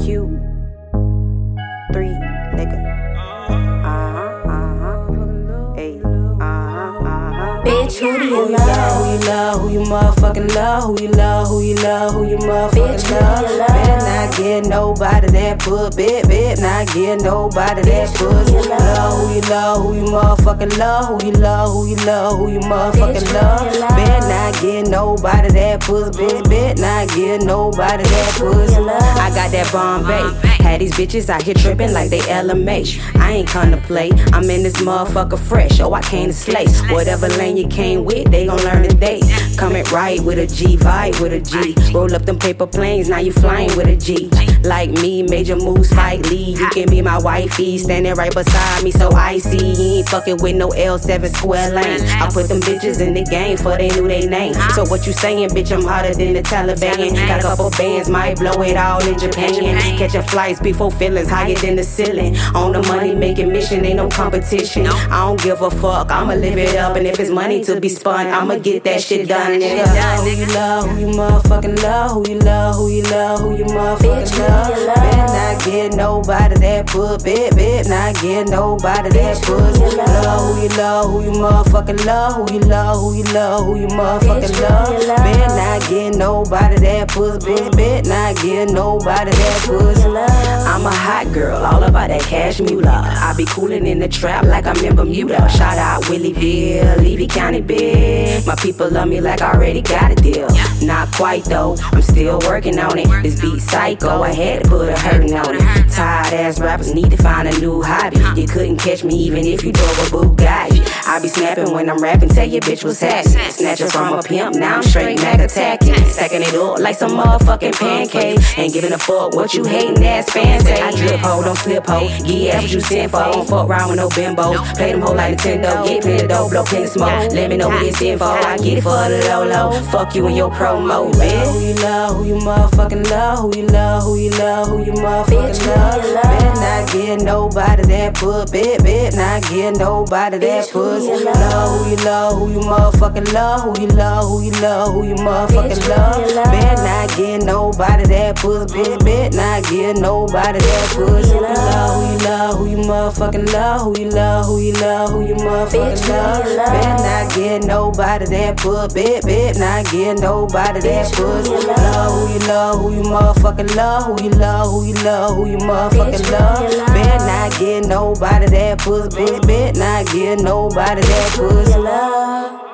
Q3, nigga. Bitch, who do you love? Who you love? Who you motherfucking love? Who you love? Who you love? Who you motherfucking love? Better not get nobody that put, better not get nobody that pussy. Love who you love? Who you motherfucking love? Who you love? Who you love? Who you motherfucking love? Better not get nobody that pussy, better not get nobody that pussy. I got that Bombay. Had these bitches out here tripping like they LMH. I ain't contemplate, I'm in this motherfucker fresh. Oh, I came to slay. Whatever lane you came with, they gon' learn to date. Coming right with a G, vibe with a G. Roll up them paper planes, now you flying with a G. Like me, Major Moose, Spike Lee. You can be my wifey, standing right beside me, so icy. You ain't fucking with no L7 square lanes. I put them bitches in the game, for they knew they name. So what you saying, bitch, I'm hotter than the Taliban. Got a couple bands, might blow it all in Japan. Catching flights before feelings higher than the ceiling. On the money making mission, ain't no competition. I don't give a fuck, I'ma live it up. And if it's money to be spun, I'ma get that shit done, nigga. Who you love, who you motherfucking love? Who you love, who you love, who you motherfucking love? Better not get nobody that put, better not get nobody that pussy. Love who you love, who you motherfucking love? Who you love, who you love, who you motherfucking love? Better not get nobody that pussy, better not get nobody that pussy. I'm a hot girl, all about that cash moolah. I be coolin' in the trap like I'm in Bermuda. Shout out Willeyville, Levy County, bitch. My people love me like I already got a deal. Not quite though, I'm still working on it. This beat psycho, I had to put a hurtin' on it. Tired ass rappers need to find a new hobby. You couldn't catch me even if you drove a Bugatti. I be snappin' when I'm rappin', tell your bitch what's happening. Snatchin' from a pimp, now I'm straight Mac attacking. Stacking it up like some motherfuckin' pancakes. Ain't giving a fuck what you hatin' ass fans say. I drip ho, don't slip ho, yeah, that's what you sent for. Don't fuck round with no bimbos, play them ho like Nintendo. Get plenty dough, blow plenty smoke, let me know who this info. I get it for the low, fuck you and your promo, bitch. Who you love, who you motherfucking love? Who you love, who you love, who you motherfucking love? Better not get nobody that put, better not get nobody that pussy. Love who you love, who you motherfucking love? Who you love, who you love, who you motherfucking love? Better not get nobody that pussy, better not get nobody that pussy. Who you love, who you love, who you motherfucking love? Who you love, who you love, who you motherfucking love? Better not get nobody that put, better not get nobody that pussy. Love who you love, who you motherfucking love? Who you love, who you love, who you motherfucking love? Better not get nobody that pussy, better not get nobody that pussy.